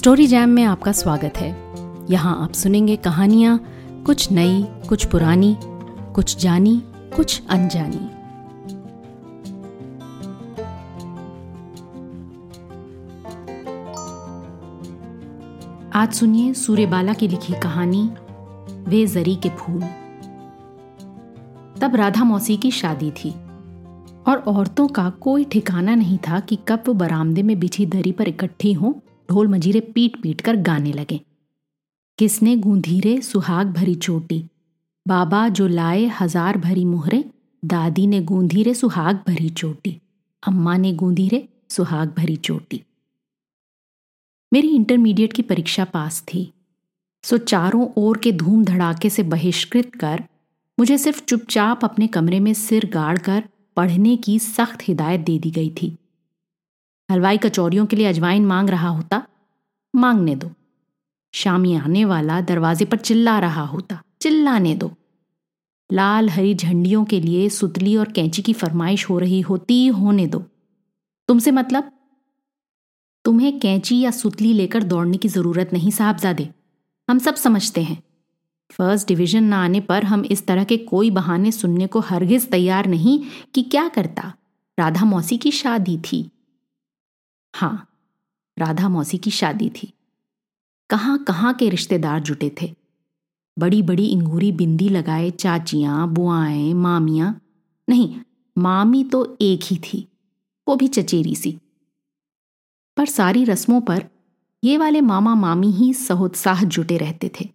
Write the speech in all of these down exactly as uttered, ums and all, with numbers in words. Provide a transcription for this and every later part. Story jam में आपका स्वागत है। यहाँ आप सुनेंगे कहानियाँ, कुछ नई, कुछ पुरानी, कुछ जानी, कुछ अनजानी। आज सुनिए सूर्यबाला की लिखी कहानी वे जरी के फूल। तब राधा मौसी की शादी थी और औरतों का कोई ठिकाना नहीं था कि कब वो बरामदे में बिछी दरी पर इकट्ठी हों, ढोल मजीरे पीट पीट कर गाने लगे। किसने गूंधीरे सुहाग भरी चोटी, बाबा जो लाए हजार भरी मुहरे, दादी ने गूंधीरे सुहाग भरी चोटी, अम्मा ने गूंधीरे सुहाग भरी चोटी। मेरी इंटरमीडिएट की परीक्षा पास थी, सो चारों ओर के धूम धड़ाके से बहिष्कृत कर मुझे सिर्फ चुपचाप अपने कमरे में सिर गाड़ कर पढ़ने की सख्त हिदायत दे दी गई थी। हलवाई कचौरियों के लिए अजवाइन मांग रहा होता, मांगने दो। शामी आने वाला दरवाजे पर चिल्ला रहा होता, चिल्लाने दो। लाल हरी झंडियों के लिए सुतली और कैंची की फरमाइश हो रही होती, होने दो। तुमसे मतलब, तुम्हें कैंची या सुतली लेकर दौड़ने की जरूरत नहीं साहबजादे, हम सब समझते हैं। फर्स्ट डिवीजन ना आने पर हम इस तरह के कोई बहाने सुनने को हरगिज तैयार नहीं कि क्या करता, राधा मौसी की शादी थी। हाँ, राधा मौसी की शादी थी। कहाँ कहाँ के रिश्तेदार जुटे थे, बड़ी बड़ी इंगूरी बिंदी लगाए चाचियाँ, बुआएं, मामियाँ, नहीं मामी तो एक ही थी, वो भी चचेरी सी। पर सारी रस्मों पर ये वाले मामा मामी ही सहोत्साह जुटे रहते थे।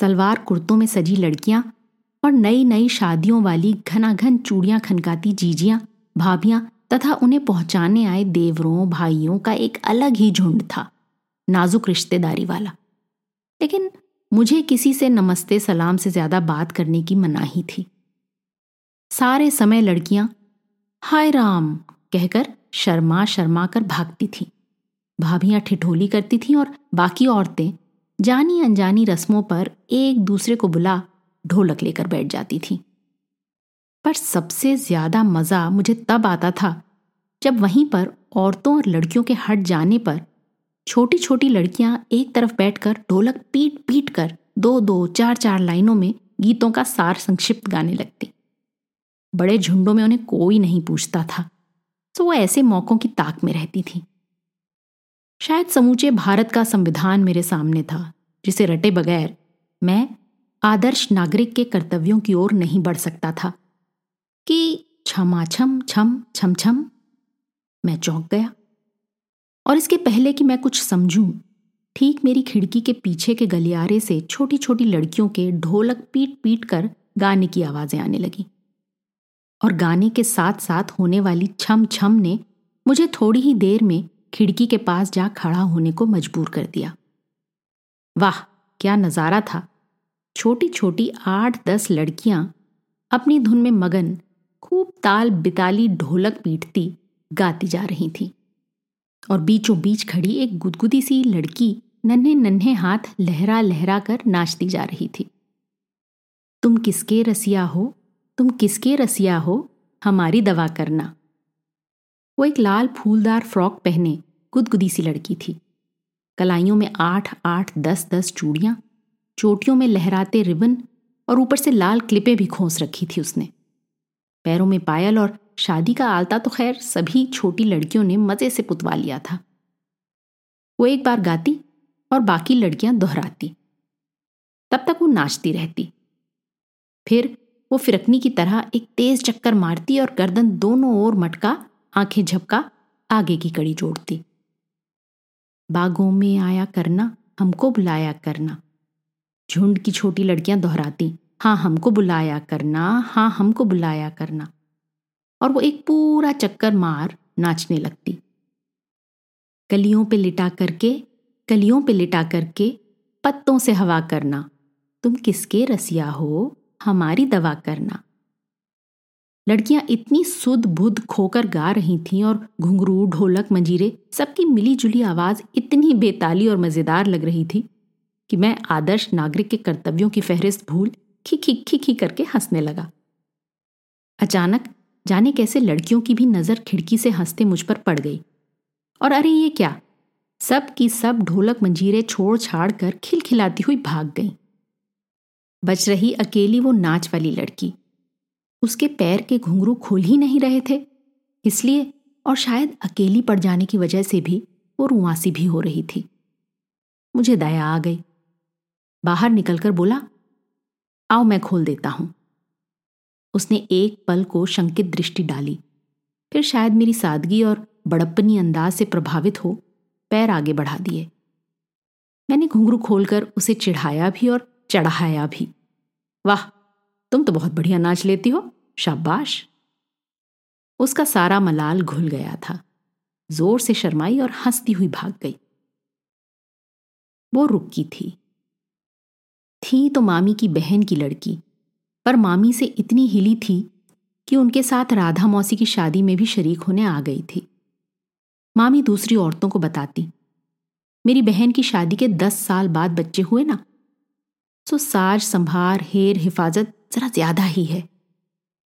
सलवार कुर्तों में सजी लड़कियां और नई नई शादियों वाली घनाघन चूड़ियां खनकाती जीजियां, भाभियां तथा उन्हें पहुंचाने आए देवरों भाइयों का एक अलग ही झुंड था, नाजुक रिश्तेदारी वाला। लेकिन मुझे किसी से नमस्ते सलाम से ज्यादा बात करने की मनाही थी। सारे समय लड़कियां हाय राम कहकर शर्मा शर्मा कर भागती थीं, भाभियां ठिठोली करती थीं और बाकी औरतें जानी अनजानी रस्मों पर एक दूसरे को बुला ढोलक लेकर बैठ जाती थीं। पर सबसे ज्यादा मजा मुझे तब आता था जब वहीं पर औरतों और लड़कियों के हट जाने पर छोटी छोटी लड़कियां एक तरफ बैठकर ढोलक पीट पीट कर दो दो चार चार लाइनों में गीतों का सार संक्षिप्त गाने लगती। बड़े झुंडों में उन्हें कोई नहीं पूछता था, तो वो ऐसे मौकों की ताक में रहती थी। शायद समूचे भारत का संविधान मेरे सामने था, जिसे रटे बगैर मैं आदर्श नागरिक के कर्तव्यों की ओर नहीं बढ़ सकता था कि छमाछम छम छम छम। मैं चौंक गया और इसके पहले कि मैं कुछ समझूं, ठीक मेरी खिड़की के पीछे के गलियारे से छोटी छोटी लड़कियों के ढोलक पीट पीट कर गाने की आवाजें आने लगीं और गाने के साथ साथ होने वाली छम छम ने मुझे थोड़ी ही देर में खिड़की के पास जा खड़ा होने को मजबूर कर दिया। वाह, क्या नज़ारा था! छोटी छोटी आठ दस लड़कियां अपनी धुन में मगन, खूब ताल बिताली ढोलक पीटती गाती जा रही थीं और बीचों बीच खड़ी एक गुदगुदी सी लड़की नन्हे नन्हे हाथ लहरा लहरा कर नाचती जा रही थी। तुम किसके रसिया हो, तुम किसके रसिया हो, हमारी दवा करना। वो एक लाल फूलदार फ्रॉक पहने गुदगुदी सी लड़की थी। कलाइयों में आठ आठ दस दस चूड़ियाँ, चोटियों में लहराते रिबन और ऊपर से लाल क्लिपें भी खोंस रखी थी उसने। पैरों में पायल और शादी का आलता तो खैर सभी छोटी लड़कियों ने मज़े से पुतवा लिया था। वो एक बार गाती और बाकी लड़कियां दोहराती, तब तक वो नाचती रहती। फिर वो फिरकनी की तरह एक तेज चक्कर मारती और गर्दन दोनों ओर मटका, आंखें झपका, आगे की कड़ी जोड़ती। बागों में आया करना, हमको बुलाया करना, झुंड की छोटी लड़कियां दोहराती। हाँ हमको बुलाया करना, हाँ हमको बुलाया करना। और वो एक पूरा चक्कर मार नाचने लगती। कलियों पे लिटा करके, कलियों पे लिटा करके पत्तों से हवा करना, तुम किसके रसिया हो, हमारी दवा करना। लड़कियां इतनी सुध बुध खोकर गा रही थीं और घुंघरू, ढोलक, मंजीरे सबकी मिली जुली आवाज़ इतनी बेताली और मज़ेदार लग रही थी कि मैं आदर्श नागरिक के कर्तव्यों की फहरिस्त भूल खी खी खी खी करके हंसने लगा। अचानक जाने कैसे लड़कियों की भी नज़र खिड़की से हंसते मुझ पर पड़ गई और अरे ये क्या, सब की सब ढोलक मंजीरे छोड़ छाड़ कर खिलखिलाती हुई भाग गई। बच रही अकेली वो नाच वाली लड़की। उसके पैर के घुंघरू खुल ही नहीं रहे थे, इसलिए और शायद अकेली पड़ जाने की वजह से भी वो रुआंसी भी हो रही थी। मुझे दया आ गई। बाहर निकलकर बोला, आओ मैं खोल देता हूं। उसने एक पल को शंकित दृष्टि डाली, फिर शायद मेरी सादगी और बड़प्पनी अंदाज से प्रभावित हो पैर आगे बढ़ा दिए। मैंने घुंघरू खोलकर उसे चिढ़ाया भी और चढ़ाया भी। वाह, तुम तो बहुत बढ़िया नाच लेती हो, शाबाश। उसका सारा मलाल घुल गया था। जोर से शर्माई और हंसती हुई भाग गई। वो रुक्की थी थी तो मामी की बहन की लड़की, पर मामी से इतनी हिली थी कि उनके साथ राधा मौसी की शादी में भी शरीक होने आ गई थी। मामी दूसरी औरतों को बताती, मेरी बहन की शादी के दस साल बाद बच्चे हुए ना, सो साज संभार हेर हिफाजत जरा ज्यादा ही है।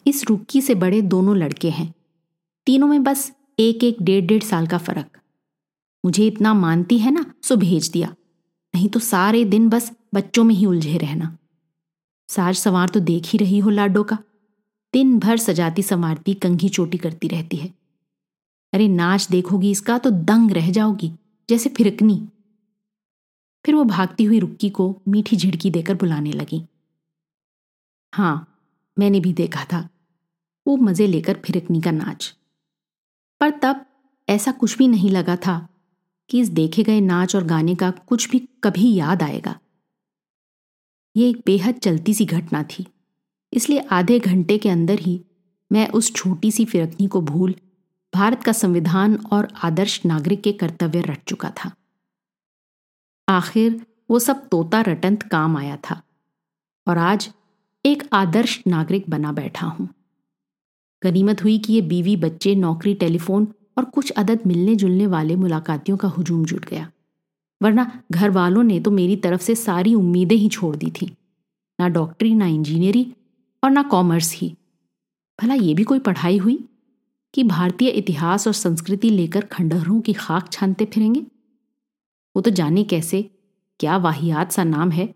इस रुक्की से बड़े दोनों लड़के हैं, तीनों में बस एक एक डेढ़ डेढ़ साल का फर्क। मुझे इतना मानती है ना, सो भेज दिया, नहीं तो सारे दिन बस बच्चों में ही उलझे रहना। साज संवार तो देख ही रही हो लाडो का, दिन भर सजाती संवारती कंघी चोटी करती रहती है। अरे नाच देखोगी इसका तो दंग रह जाओगी, जैसे फिरकनी। फिर वो भागती हुई रुक्की को मीठी झिड़की देकर बुलाने लगी। हाँ, मैंने भी देखा था वो मजे लेकर फिरकनी का नाच, पर तब ऐसा कुछ भी नहीं लगा था कि इस देखे गए नाच और गाने का कुछ भी कभी याद आएगा। ये एक बेहद चलती सी घटना थी, इसलिए आधे घंटे के अंदर ही मैं उस छोटी सी फिरकनी को भूल भारत का संविधान और आदर्श नागरिक के कर्तव्य रट चुका था। आखिर वो सब तोता रटंत काम आया था और आज एक आदर्श नागरिक बना बैठा हूं। गनीमत हुई कि ये बीवी बच्चे नौकरी टेलीफोन और कुछ अदद मिलने जुलने वाले मुलाकातियों का हुजूम जुट गया, वरना घर वालों ने तो मेरी तरफ से सारी उम्मीदें ही छोड़ दी थी। ना डॉक्टरी, ना इंजीनियरिंग और ना कॉमर्स ही। भला ये भी कोई पढ़ाई हुई कि भारतीय इतिहास और संस्कृति लेकर खंडहरों की खाक छानते फिरेंगे। वो तो जाने कैसे क्या वाहियात सा नाम है,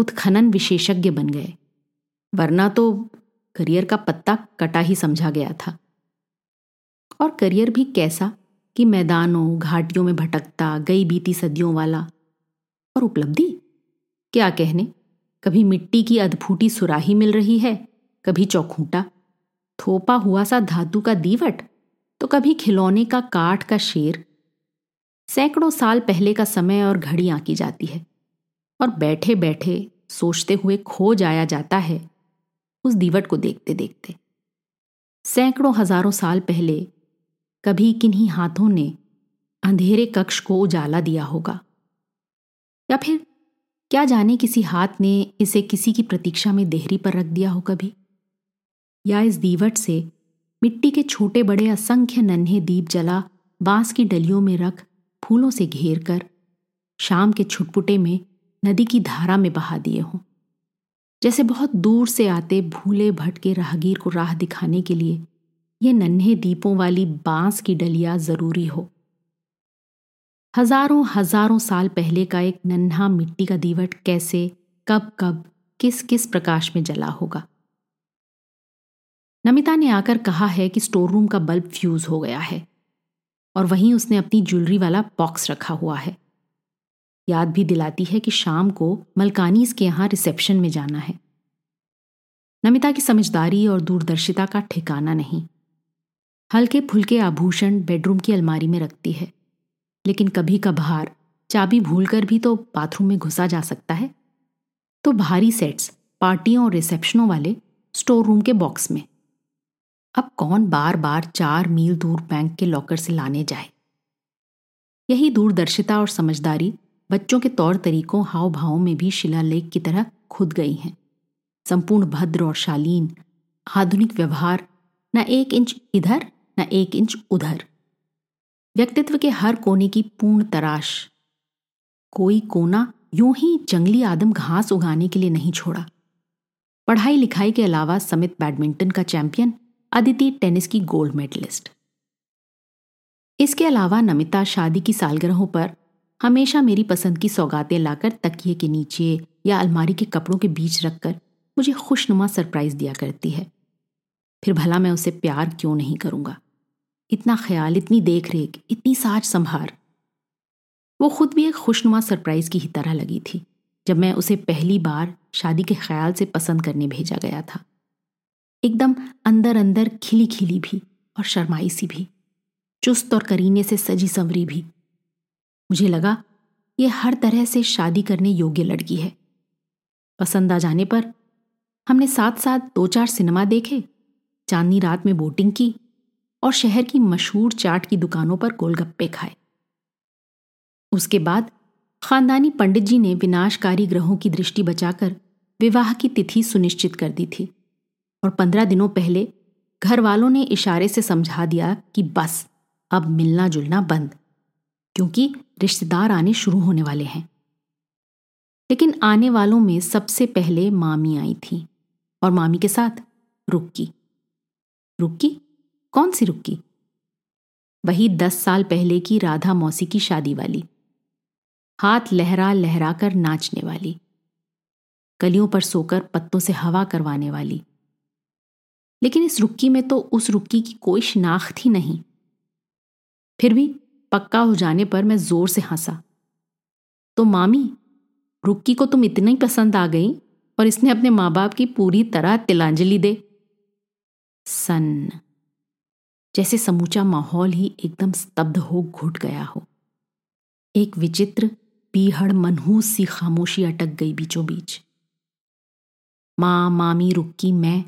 उत्खनन विशेषज्ञ बन गए, वरना तो करियर का पत्ता कटा ही समझा गया था। और करियर भी कैसा कि मैदानों घाटियों में भटकता गई बीती सदियों वाला। और उपलब्धि क्या कहने, कभी मिट्टी की अधफूटी सुराही मिल रही है, कभी चौखूटा थोपा हुआ सा धातु का दीवट, तो कभी खिलौने का काठ का शेर। सैकड़ों साल पहले का समय और घड़ी आंकी जाती है और बैठे बैठे सोचते हुए खो जाया जाता है उस दीवट को देखते देखते। सैकड़ों हजारों साल पहले कभी किन्हीं हाथों ने अंधेरे कक्ष को उजाला दिया होगा, या फिर क्या जाने किसी हाथ ने इसे किसी की प्रतीक्षा में देहरी पर रख दिया हो कभी। या इस दीवट से मिट्टी के छोटे बड़े असंख्य नन्हे दीप जला बांस की डलियों में रख फूलों से घेर कर शाम के छुटपुटे में नदी की धारा में बहा दिए हों, जैसे बहुत दूर से आते भूले भटके राहगीर को राह दिखाने के लिए ये नन्हे दीपों वाली बांस की डलिया जरूरी हो। हजारों हजारों साल पहले का एक नन्हा मिट्टी का दीवट कैसे कब कब किस किस प्रकाश में जला होगा। नमिता ने आकर कहा है कि स्टोर रूम का बल्ब फ्यूज हो गया है और वहीं उसने अपनी ज्वेलरी वाला बॉक्स रखा हुआ है। याद भी दिलाती है कि शाम को मलकानीज के यहाँ रिसेप्शन में जाना है। नमिता की समझदारी और दूरदर्शिता का ठिकाना नहीं। हल्के फुल्के आभूषण बेडरूम की अलमारी में रखती है, लेकिन कभी कभार चाबी भूलकर भी तो बाथरूम में घुसा जा सकता है, तो भारी सेट्स पार्टियों और रिसेप्शनों वाले स्टोर रूम के बॉक्स में। अब कौन बार बार चार मील दूर बैंक के लॉकर से लाने जाए। यही दूरदर्शिता और समझदारी बच्चों के तौर तरीकों हाव भावों में भी शिलालेख की तरह खुद गई हैं। संपूर्ण भद्र और शालीन आधुनिक व्यवहार, न एक इंच इधर न एक इंच उधर, व्यक्तित्व के हर कोने की पूर्ण तराश। कोई कोना यूं ही जंगली आदम घास उगाने के लिए नहीं छोड़ा। पढ़ाई लिखाई के अलावा समित बैडमिंटन का चैंपियन, अदिति टेनिस की गोल्ड मेडलिस्ट। इसके अलावा नमिता शादी की सालगिरहों पर हमेशा मेरी पसंद की सौगातें लाकर तकिए के नीचे या अलमारी के कपड़ों के बीच रखकर मुझे खुशनुमा सरप्राइज दिया करती है। फिर भला मैं उसे प्यार क्यों नहीं करूँगा। इतना ख्याल, इतनी देख रेख, इतनी साज संभार। वो खुद भी एक खुशनुमा सरप्राइज की ही तरह लगी थी जब मैं उसे पहली बार शादी के ख्याल से पसंद करने भेजा गया था। एकदम अंदर अंदर खिली खिली भी और शर्माई सी भी, चुस्त और करीने से सजी संवरी भी। मुझे लगा ये हर तरह से शादी करने योग्य लड़की है। पसंद आ जाने पर हमने साथ साथ दो चार सिनेमा देखे, चांदनी रात में बोटिंग की और शहर की मशहूर चाट की दुकानों पर गोलगप्पे खाए। उसके बाद खानदानी पंडित जी ने विनाशकारी ग्रहों की दृष्टि बचाकर विवाह की तिथि सुनिश्चित कर दी थी और पंद्रह दिनों पहले घर वालों ने इशारे से समझा दिया कि बस अब मिलना जुलना बंद, क्योंकि रिश्तेदार आने शुरू होने वाले हैं। लेकिन आने वालों में सबसे पहले मामी आई थी और मामी के साथ रुक्की। रुक्की? कौन सी रुक्की? वही दस साल पहले की राधा मौसी की शादी वाली, हाथ लहरा लहरा कर नाचने वाली, कलियों पर सोकर पत्तों से हवा करवाने वाली। लेकिन इस रुक्की में तो उस रुक्की की कोई शिनाख्त ही नहीं। फिर भी पक्का हो जाने पर मैं जोर से हंसा। तो मामी, रुक्की को तुम इतनी पसंद आ गई और इसने अपने माँ बाप की पूरी तरह तिलांजलि दे। सन्न, जैसे समूचा माहौल ही एकदम स्तब्ध हो घुट गया हो। एक विचित्र पीहड़ मनहूस सी खामोशी अटक गई बीचों बीच। माँ, मामी, रुक्की, मैं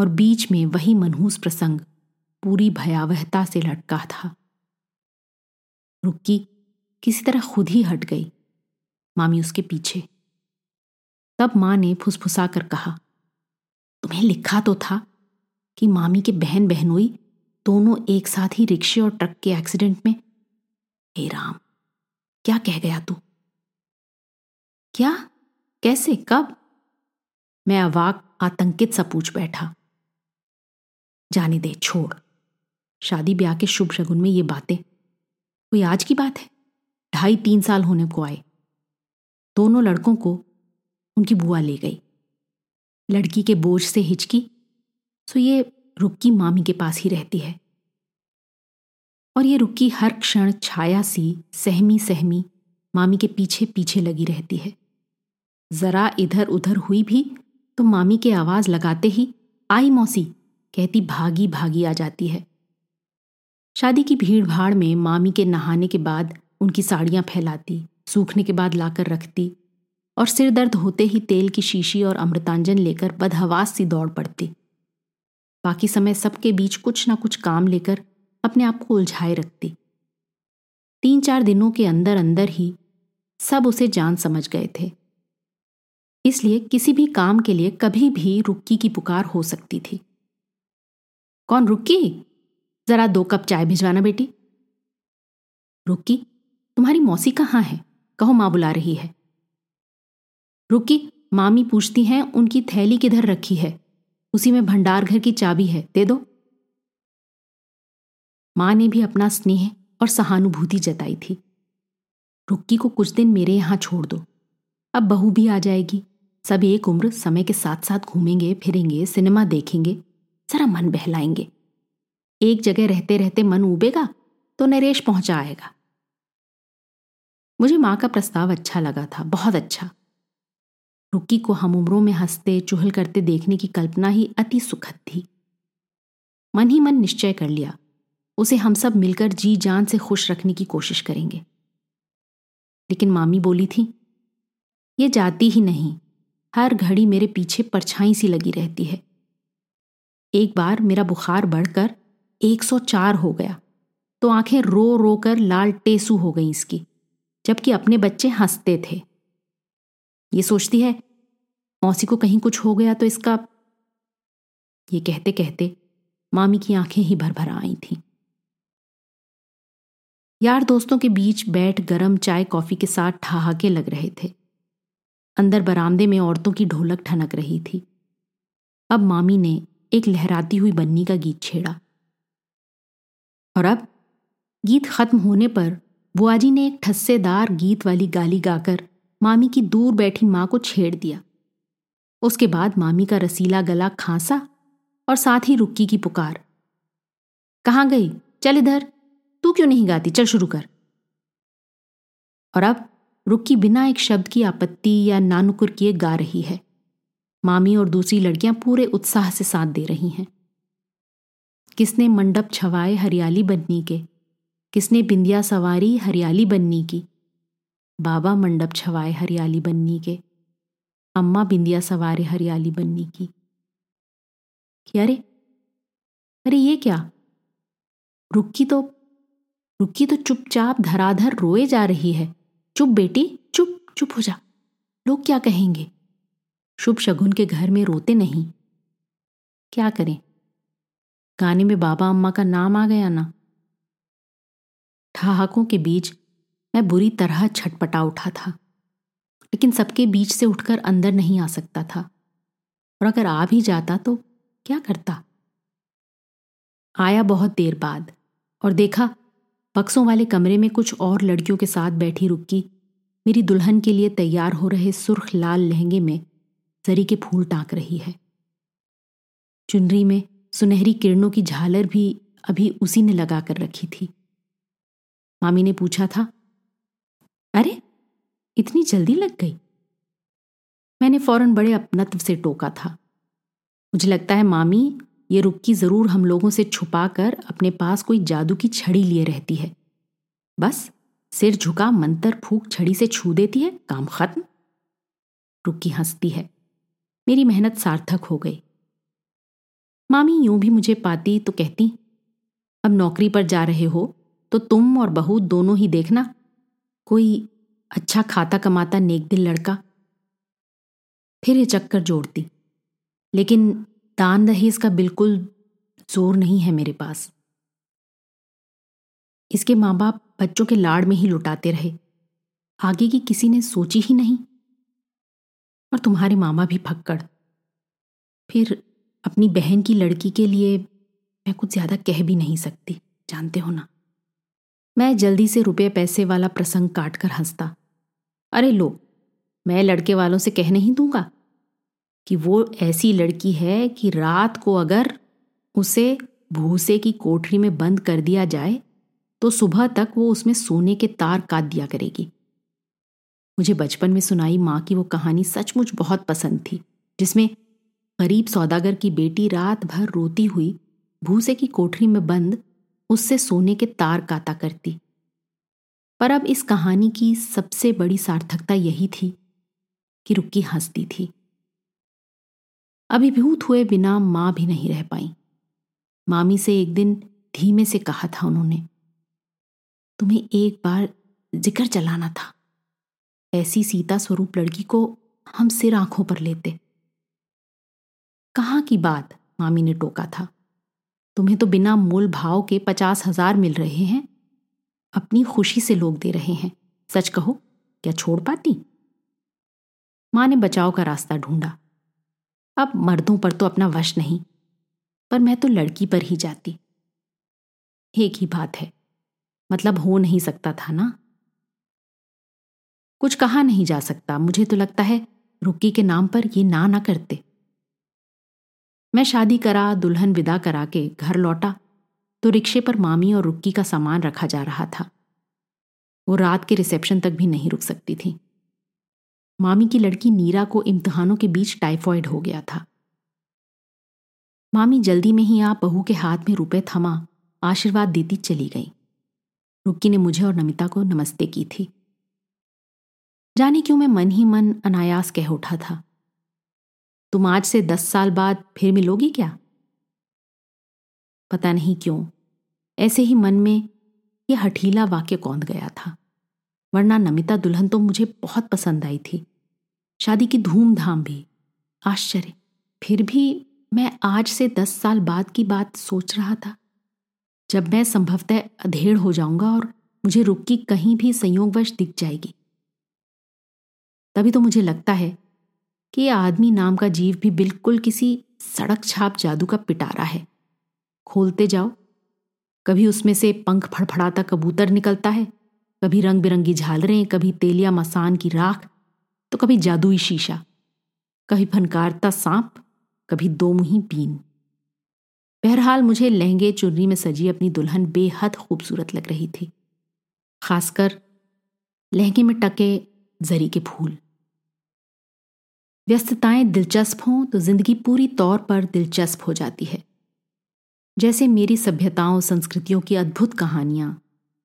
और बीच में वही मनहूस प्रसंग पूरी भयावहता से लटका था। रुक्की किसी तरह खुद ही हट गई, मामी उसके पीछे। तब माँ ने फुसफुसा कर कहा, तुम्हें लिखा तो था कि मामी के बहन बहनोई दोनों एक साथ ही रिक्शे और ट्रक के एक्सीडेंट में। हे राम, क्या कह गया तू? क्या, कैसे, कब? मैं अवाक आतंकित सा पूछ बैठा। जाने दे, छोड़। शादी ब्याह के शुभ शगुन में ये बातें कोई आज की बात है? ढाई तीन साल होने को आए। दोनों लड़कों को उनकी बुआ ले गई। लड़की के बोझ से हिचकी, सो ये रुक्की मामी के पास ही रहती है। और ये रुक्की हर क्षण छाया सी सहमी सहमी मामी के पीछे पीछे लगी रहती है। जरा इधर उधर हुई भी तो मामी के आवाज लगाते ही आई मौसी कहती भागी भागी आ जाती है। शादी की भीड़ भाड़ में मामी के नहाने के बाद उनकी साड़ियाँ फैलाती, सूखने के बाद लाकर रखती और सिर दर्द होते ही तेल की शीशी और अमृतांजन लेकर बदहवास सी दौड़ पड़ती। बाकी समय सबके बीच कुछ ना कुछ काम लेकर अपने आप को उलझाए रखती। तीन चार दिनों के अंदर अंदर ही सब उसे जान समझ गए थे, इसलिए किसी भी काम के लिए कभी भी रुक्की की पुकार हो सकती थी। कौन? रुक्की, जरा दो कप चाय भिजवाना बेटी। रुक्की, तुम्हारी मौसी कहाँ है? कहो माँ बुला रही है। रुक्की, मामी पूछती हैं उनकी थैली किधर रखी है, उसी में भंडार घर की चाबी है, दे दो। माँ ने भी अपना स्नेह और सहानुभूति जताई थी। रुक्की को कुछ दिन मेरे यहाँ छोड़ दो, अब बहू भी आ जाएगी, सब एक उम्र समय के साथ साथ घूमेंगे फिरेंगे, सिनेमा देखेंगे, जरा मन बहलाएंगे। एक जगह रहते रहते मन उबेगा तो नरेश पहुंचा आएगा। मुझे माँ का प्रस्ताव अच्छा लगा था, बहुत अच्छा। रुक्की को हम उम्रों में हंसते चुहल करते देखने की कल्पना ही अति सुखद थी। मन ही मन निश्चय कर लिया, उसे हम सब मिलकर जी जान से खुश रखने की कोशिश करेंगे। लेकिन मामी बोली थी, ये जाती ही नहीं, हर घड़ी मेरे पीछे परछाई सी लगी रहती है। एक बार मेरा बुखार बढ़कर एक सौ चार हो गया तो आंखें रो रो कर लाल टेसू हो गई इसकी, जबकि अपने बच्चे हंसते थे। ये सोचती है मौसी को कहीं कुछ हो गया तो इसका। ये कहते कहते मामी की आंखें ही भर भर आई थीं। यार दोस्तों के बीच बैठ गरम चाय कॉफी के साथ ठहाके लग रहे थे। अंदर बरामदे में औरतों की ढोलक ठनक रही थी। अब मामी ने एक लहराती हुई बन्नी का गीत छेड़ा और अब गीत खत्म होने पर बुआजी ने एक ठस्सेदार गीत वाली गाली गाकर मामी की दूर बैठी माँ को छेड़ दिया। उसके बाद मामी का रसीला गला खांसा और साथ ही रुक्की की पुकार, कहाँ गई, चल इधर, तू क्यों नहीं गाती, चल शुरू कर। और अब रुक्की बिना एक शब्द की आपत्ति या नानुकुर किए गा रही है। मामी और दूसरी लड़कियां पूरे उत्साह से साथ दे रही हैं। किसने मंडप छवाए हरियाली बननी के, किसने बिंदिया सवारी हरियाली बननी की। बाबा मंडप छवाए हरियाली बननी के, अम्मा बिंदिया सवारे हरियाली बननी की। अरे अरे ये क्या, रुक्की तो रुक्की तो चुपचाप धराधर रोए जा रही है। चुप बेटी, चुप चुप हो जा, लोग क्या कहेंगे। शुभ शगुन के घर में रोते नहीं। क्या करें, गाने में बाबा अम्मा का नाम आ गया ना। ठहाकों के बीच मैं बुरी तरह छटपटा उठा था, लेकिन सबके बीच से उठकर अंदर नहीं आ सकता था, और अगर आ भी जाता तो क्या करता। आया बहुत देर बाद और देखा बक्सों वाले कमरे में कुछ और लड़कियों के साथ बैठी रुक्की मेरी दुल्हन के लिए तैयार हो रहे सुर्ख लाल लहंगे में जरी के फूल टांक रही है। चुनरी में सुनहरी किरणों की झालर भी अभी उसी ने लगा कर रखी थी। मामी ने पूछा था, अरे इतनी जल्दी लग गई। मैंने फौरन बड़े अपनत्व से टोका था, मुझे लगता है मामी ये रुक्की जरूर हम लोगों से छुपा कर अपने पास कोई जादू की छड़ी लिए रहती है, बस सिर झुका मंतर फूंक छड़ी से छू देती है, काम खत्म। रुक्की हंसती है, मेरी मेहनत सार्थक हो गई। मामी यूं भी मुझे पाती तो कहती, अब नौकरी पर जा रहे हो तो तुम और बहू दोनों ही देखना, कोई अच्छा खाता कमाता नेक दिल लड़का। फिर ये चक्कर जोड़ती, लेकिन दान दहेज का बिल्कुल जोर नहीं है मेरे पास। इसके माँ बाप बच्चों के लाड़ में ही लुटाते रहे, आगे की किसी ने सोची ही नहीं। और तुम्हारे मामा भी फक्कड़। फिर अपनी बहन की लड़की के लिए मैं कुछ ज्यादा कह भी नहीं सकती, जानते हो ना। मैं जल्दी से रुपये पैसे वाला प्रसंग काट कर हंसता, अरे लो, मैं लड़के वालों से कह नहीं दूंगा कि वो ऐसी लड़की है कि रात को अगर उसे भूसे की कोठरी में बंद कर दिया जाए तो सुबह तक वो उसमें सोने के तार काट दिया करेगी। मुझे बचपन में सुनाई माँ की वो कहानी सचमुच बहुत पसंद थी, जिसमें गरीब सौदागर की बेटी रात भर रोती हुई भूसे की कोठरी में बंद उससे सोने के तार काटा करती। पर अब इस कहानी की सबसे बड़ी सार्थकता यही थी कि रुक्की हंसती थी। अभिभूत हुए बिना माँ भी नहीं रह पाई। मामी से एक दिन धीमे से कहा था उन्होंने, तुम्हें एक बार जिक्र चलाना था, ऐसी सीता स्वरूप लड़की को हम सिर आंखों पर लेते। कहाँ की बात, मामी ने टोका था, तुम्हें तो बिना मोल भाव के पचास हजार मिल रहे हैं, अपनी खुशी से लोग दे रहे हैं, सच कहो क्या छोड़ पाती। माँ ने बचाव का रास्ता ढूंढा, अब मर्दों पर तो अपना वश नहीं, पर मैं तो लड़की पर ही जाती। एक ही बात है, मतलब हो नहीं सकता था ना, कुछ कहा नहीं जा सकता। मुझे तो लगता है रुक्की के नाम पर ये ना ना करते। मैं शादी करा, दुल्हन विदा करा के घर लौटा तो रिक्शे पर मामी और रुक्की का सामान रखा जा रहा था। वो रात के रिसेप्शन तक भी नहीं रुक सकती थी। मामी की लड़की नीरा को इम्तिहानों के बीच टाइफॉइड हो गया था। मामी जल्दी में ही आप बहू के हाथ में रुपए थमा आशीर्वाद देती चली गई। रुक्की ने मुझे और नमिता को नमस्ते की थी। जाने क्यों मैं मन ही मन अनायास कह उठा था, तुम आज से दस साल बाद फिर मिलोगी क्या। पता नहीं क्यों ऐसे ही मन में यह हठीला वाक्य कौंध गया था, वरना नमिता दुल्हन तो मुझे बहुत पसंद आई थी, शादी की धूमधाम भी। आश्चर्य, फिर भी मैं आज से दस साल बाद की बात सोच रहा था, जब मैं संभवतः अधेड़ हो जाऊंगा और मुझे रुक्की कहीं भी संयोगवश दिख जाएगी। तभी तो मुझे लगता है कि ये आदमी नाम का जीव भी बिल्कुल किसी सड़क छाप जादू का पिटारा है, खोलते जाओ कभी उसमें से पंख फड़फड़ाता कबूतर निकलता है, कभी रंग बिरंगी झालरें, कभी तेलिया मसान की राख, तो कभी जादुई शीशा, कभी फनकारता सांप, कभी दो मुही बीन। बहरहाल मुझे लहंगे चुनरी में सजी अपनी दुल्हन बेहद खूबसूरत लग रही थी, खासकर लहंगे में टके जरी के फूल। व्यस्तताएं दिलचस्प हों तो जिंदगी पूरी तौर पर दिलचस्प हो जाती है, जैसे मेरी सभ्यताओं संस्कृतियों की अद्भुत कहानियां,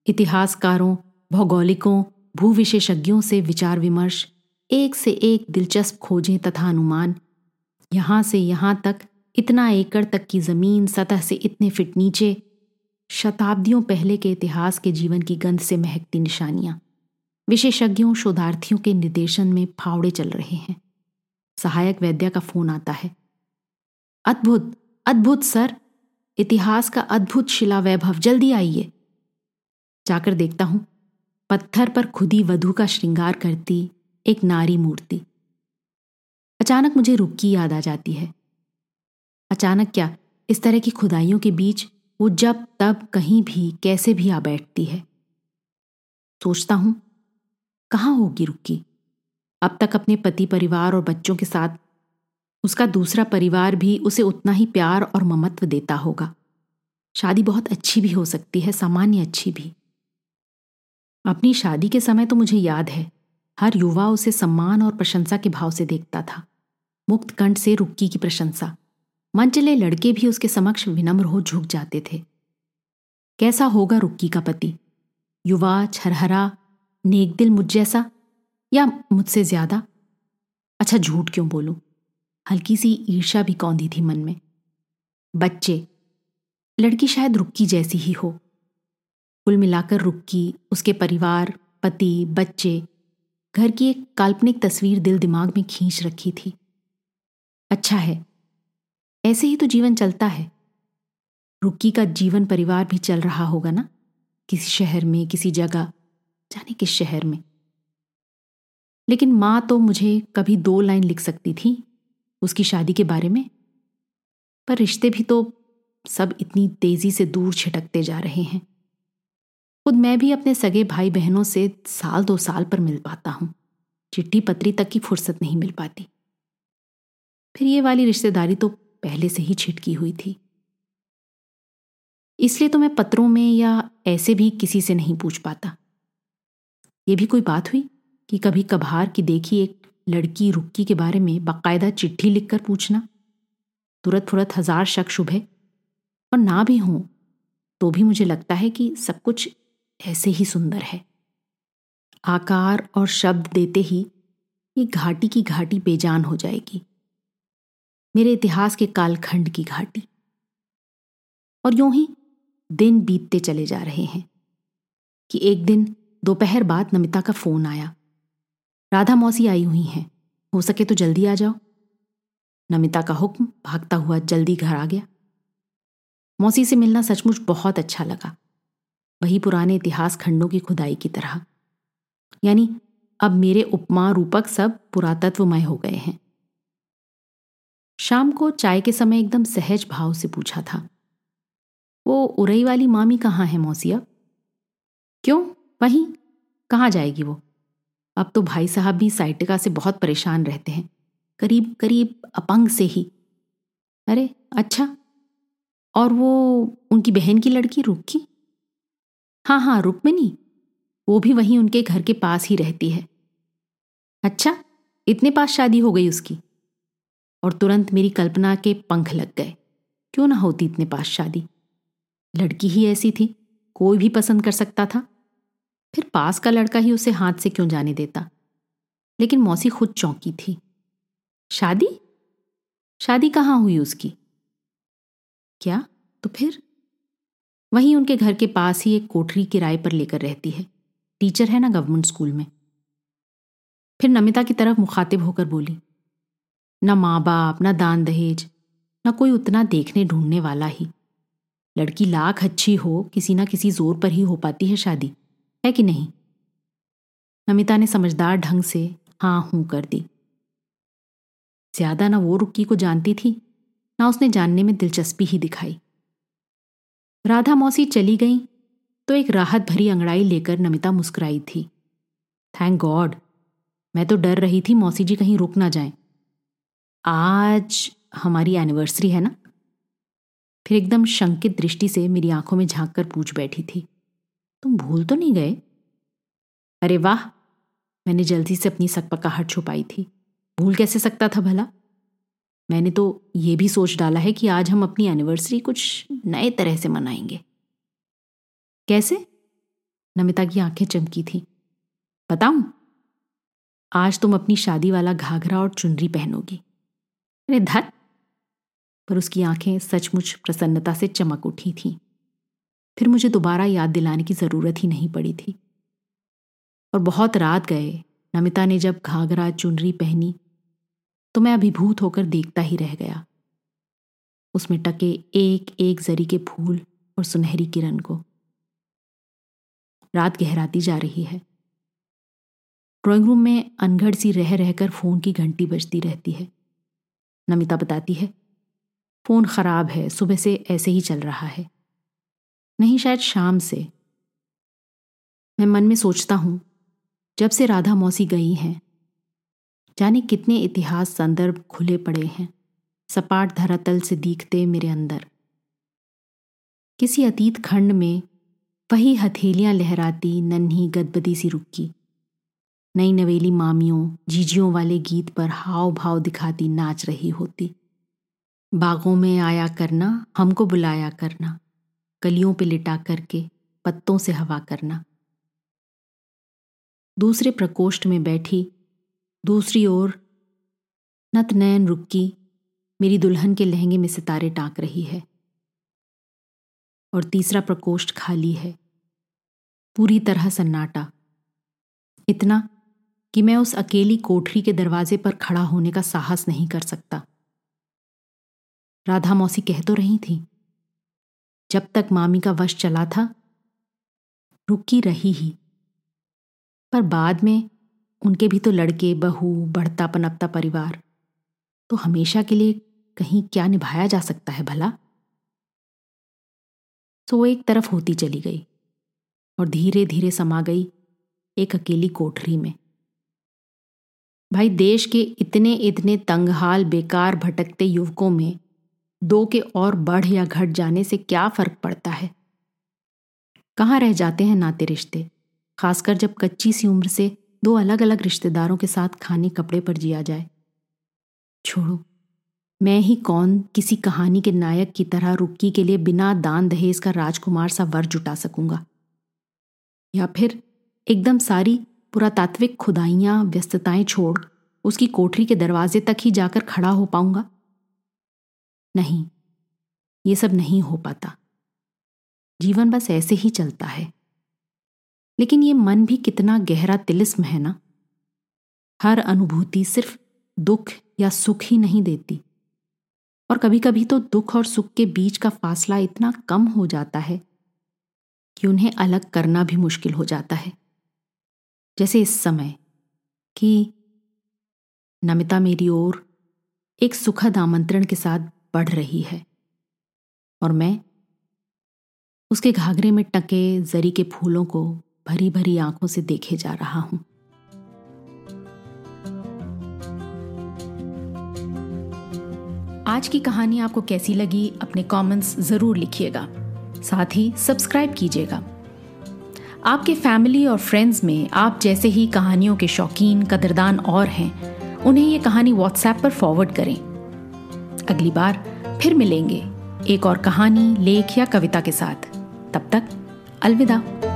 इतिहासकारों, भौगोलिकों, भूविशेषज्ञों से विचार विमर्श, एक से एक दिलचस्प खोजें तथा अनुमान, यहाँ से यहाँ तक, इतना एकड़ तक की जमीन, सतह से इतने फिट नीचे, शताब्दियों पहले के इतिहास के जीवन की गंध से महकती निशानियां, विशेषज्ञों शोधार्थियों के निर्देशन में फावड़े चल रहे हैं। सहायक वैद्य का फोन आता है। अद्भुत अद्भुत सर, इतिहास का अद्भुत शिला वैभव, जल्दी आइए। जाकर देखता हूं, पत्थर पर खुदी वधू का श्रृंगार करती एक नारी मूर्ति। अचानक मुझे रुक्की याद आ जाती है। अचानक क्या, इस तरह की खुदाइयों के बीच वो जब तब कहीं भी कैसे भी आ बैठती है। सोचता हूं, कहाँ होगी रुक्की? अब तक अपने पति, परिवार और बच्चों के साथ उसका दूसरा परिवार भी उसे उतना ही प्यार और ममत्व देता होगा। शादी बहुत अच्छी भी हो सकती है, सामान्य अच्छी भी। अपनी शादी के समय तो मुझे याद है हर युवा उसे सम्मान और प्रशंसा के भाव से देखता था। मुक्त कंठ से रुक्की की प्रशंसा, मनचले लड़के भी उसके समक्ष विनम्र हो झुक जाते थे। कैसा होगा रुक्की का पति? युवा, छरहरा, नेकदिल, मुझ जैसा या मुझसे ज्यादा? अच्छा, झूठ क्यों बोलूं, हल्की सी ईर्ष्या भी कौंधी थी मन में। बच्चे, लड़की शायद रुक्की जैसी ही हो। कुल मिलाकर रुक्की, उसके परिवार, पति, बच्चे, घर की एक काल्पनिक तस्वीर दिल दिमाग में खींच रखी थी। अच्छा है, ऐसे ही तो जीवन चलता है। रुक्की का जीवन परिवार भी चल रहा होगा ना, किसी शहर में, किसी जगह, जाने किस शहर में। लेकिन माँ तो मुझे कभी दो लाइन लिख सकती थी उसकी शादी के बारे में। पर रिश्ते भी तो सब इतनी तेजी से दूर छिटकते जा रहे हैं। खुद मैं भी अपने सगे भाई बहनों से साल दो साल पर मिल पाता हूँ, चिट्ठी पत्री तक की फुर्सत नहीं मिल पाती। फिर ये वाली रिश्तेदारी तो पहले से ही छिटकी हुई थी, इसलिए तो मैं पत्रों में या ऐसे भी किसी से नहीं पूछ पाता। ये भी कोई बात हुई कि कभी कभार की देखी एक लड़की रुक्की के बारे में बाकायदा चिट्ठी लिखकर पूछना। तुरंत फुरत हजार शक शुभे, और ना भी हों तो भी मुझे लगता है कि सब कुछ ऐसे ही सुंदर है। आकार और शब्द देते ही ये घाटी की घाटी बेजान हो जाएगी, मेरे इतिहास के कालखंड की घाटी। और यूं ही दिन बीतते चले जा रहे हैं कि एक दिन दोपहर बाद नमिता का फोन आया। राधा मौसी आई हुई हैं, हो सके तो जल्दी आ जाओ। नमिता का हुक्म, भागता हुआ जल्दी घर आ गया। मौसी से मिलना सचमुच बहुत अच्छा लगा, वही पुराने इतिहास खंडों की खुदाई की तरह। यानी अब मेरे उपमा रूपक सब पुरातत्वमय हो गए हैं। शाम को चाय के समय एकदम सहज भाव से पूछा था, वो उरई वाली मामी कहाँ है मौसी? अब क्यों वहीं, कहाँ जाएगी वो? अब तो भाई साहब भी साइटिका से बहुत परेशान रहते हैं, करीब करीब अपंग से ही। अरे अच्छा, और वो उनकी बहन की लड़की रुक्की? हाँ हाँ रुक्मिनी, वो भी वहीं उनके घर के पास ही रहती है। अच्छा, इतने पास शादी हो गई उसकी? और तुरंत मेरी कल्पना के पंख लग गए। क्यों ना होती इतने पास शादी? लड़की ही ऐसी थी, कोई भी पसंद कर सकता था। फिर पास का लड़का ही उसे हाथ से क्यों जाने देता? लेकिन मौसी खुद चौंकी थी। शादी? शादी कहाँ हुई उसकी? क्या? तो फिर? वहीं उनके घर के पास ही एक कोठरी किराए पर लेकर रहती है, टीचर है ना गवर्नमेंट स्कूल में। फिर नमिता की तरफ मुखातिब होकर बोली, ना माँ बाप, ना दान दहेज, ना कोई उतना देखने ढूंढने वाला ही। लड़की लाख अच्छी हो, किसी ना किसी जोर पर ही हो पाती है शादी, है कि नहीं? नमिता ने समझदार ढंग से हाँ हूं कर दी। ज्यादा ना वो रुक्की को जानती थी, ना उसने जानने में दिलचस्पी ही दिखाई। राधा मौसी चली गईं तो एक राहत भरी अंगड़ाई लेकर नमिता मुस्कुराई थी। थैंक गॉड, मैं तो डर रही थी मौसी जी कहीं रुक ना जाएं। आज हमारी एनिवर्सरी है ना? फिर एकदम शंकित दृष्टि से मेरी आंखों में झांक कर पूछ बैठी थी, तुम भूल तो नहीं गए? अरे वाह, मैंने जल्दी से अपनी सकपकाहट छुपाई थी। भूल कैसे सकता था भला? मैंने तो ये भी सोच डाला है कि आज हम अपनी एनिवर्सरी कुछ नए तरह से मनाएंगे। कैसे? नमिता की आंखें चमकी थी। बताऊं? आज तुम अपनी शादी वाला घाघरा और चुनरी पहनोगी। अरे धत! पर उसकी आंखें सचमुच प्रसन्नता से चमक उठी थीं। फिर मुझे दोबारा याद दिलाने की जरूरत ही नहीं पड़ी थी। और बहुत रात गए नमिता ने जब घाघरा चुनरी पहनी तो मैं अभिभूत होकर देखता ही रह गया उसमें टके एक एक जरी के फूल और सुनहरी किरण को। रात गहराती जा रही है। ड्राइंग रूम में अनघड़ सी रह रहकर फोन की घंटी बजती रहती है। नमिता बताती है फोन खराब है, सुबह से ऐसे ही चल रहा है, नहीं शायद शाम से। मैं मन में सोचता हूं जब से राधा मौसी गई हैं जाने कितने इतिहास संदर्भ खुले पड़े हैं सपाट धरातल से दीखते मेरे अंदर। किसी अतीत खंड में वही हथेलियां लहराती नन्ही गदबदी सी रुक्की, नई नवेली मामियों जीजियों वाले गीत पर हाव भाव दिखाती नाच रही होती। बागों में आया करना, हमको बुलाया करना, कलियों पे लिटा करके पत्तों से हवा करना। दूसरे प्रकोष्ठ में बैठी दूसरी ओर नतनयन रुक्की मेरी दुल्हन के लहंगे में सितारे टांक रही है और तीसरा प्रकोष्ठ खाली है, पूरी तरह सन्नाटा, इतना कि मैं उस अकेली कोठरी के दरवाजे पर खड़ा होने का साहस नहीं कर सकता। राधा मौसी कह तो रही थी जब तक मामी का वश चला था रुक्की रही ही, पर बाद में उनके भी तो लड़के बहू बढ़ता पनपता परिवार तो हमेशा के लिए कहीं क्या निभाया जा सकता है भला। सो वो एक तरफ होती चली गई और धीरे धीरे समा गई एक अकेली कोठरी में। भाई, देश के इतने इतने तंगहाल बेकार भटकते युवकों में दो के और बढ़ या घट जाने से क्या फर्क पड़ता है? कहाँ रह जाते हैं नाते रिश्ते, खासकर जब कच्ची सी उम्र से दो अलग अलग रिश्तेदारों के साथ खाने कपड़े पर जिया जाए। छोड़ो, मैं ही कौन किसी कहानी के नायक की तरह रुक्की के लिए बिना दान दहेज का राजकुमार सा वर जुटा सकूंगा, या फिर एकदम सारी पुरातात्विक खुदाइयां व्यस्तताएं छोड़ उसकी कोठरी के दरवाजे तक ही जाकर खड़ा हो पाऊंगा। नहीं, ये सब नहीं हो पाता। जीवन बस ऐसे ही चलता है। लेकिन ये मन भी कितना गहरा तिलिस्म है ना। हर अनुभूति सिर्फ दुख या सुख ही नहीं देती, और कभी कभी तो दुख और सुख के बीच का फासला इतना कम हो जाता है कि उन्हें अलग करना भी मुश्किल हो जाता है। जैसे इस समय कि नमिता मेरी ओर एक सुखद आमंत्रण के साथ बढ़ रही है और मैं उसके घाघरे में टके जरी के फूलों को भरी भरी आंखों से देखे जा रहा हूं। आज की कहानी आपको कैसी लगी अपने कमेंट्स जरूर लिखिएगा, साथ ही सब्सक्राइब कीजिएगा। आपके फैमिली और फ्रेंड्स में आप जैसे ही कहानियों के शौकीन कदरदान और हैं, उन्हें ये कहानी व्हाट्सएप पर फॉरवर्ड करें। अगली बार फिर मिलेंगे एक और कहानी, लेख या कविता के साथ। तब तक अलविदा।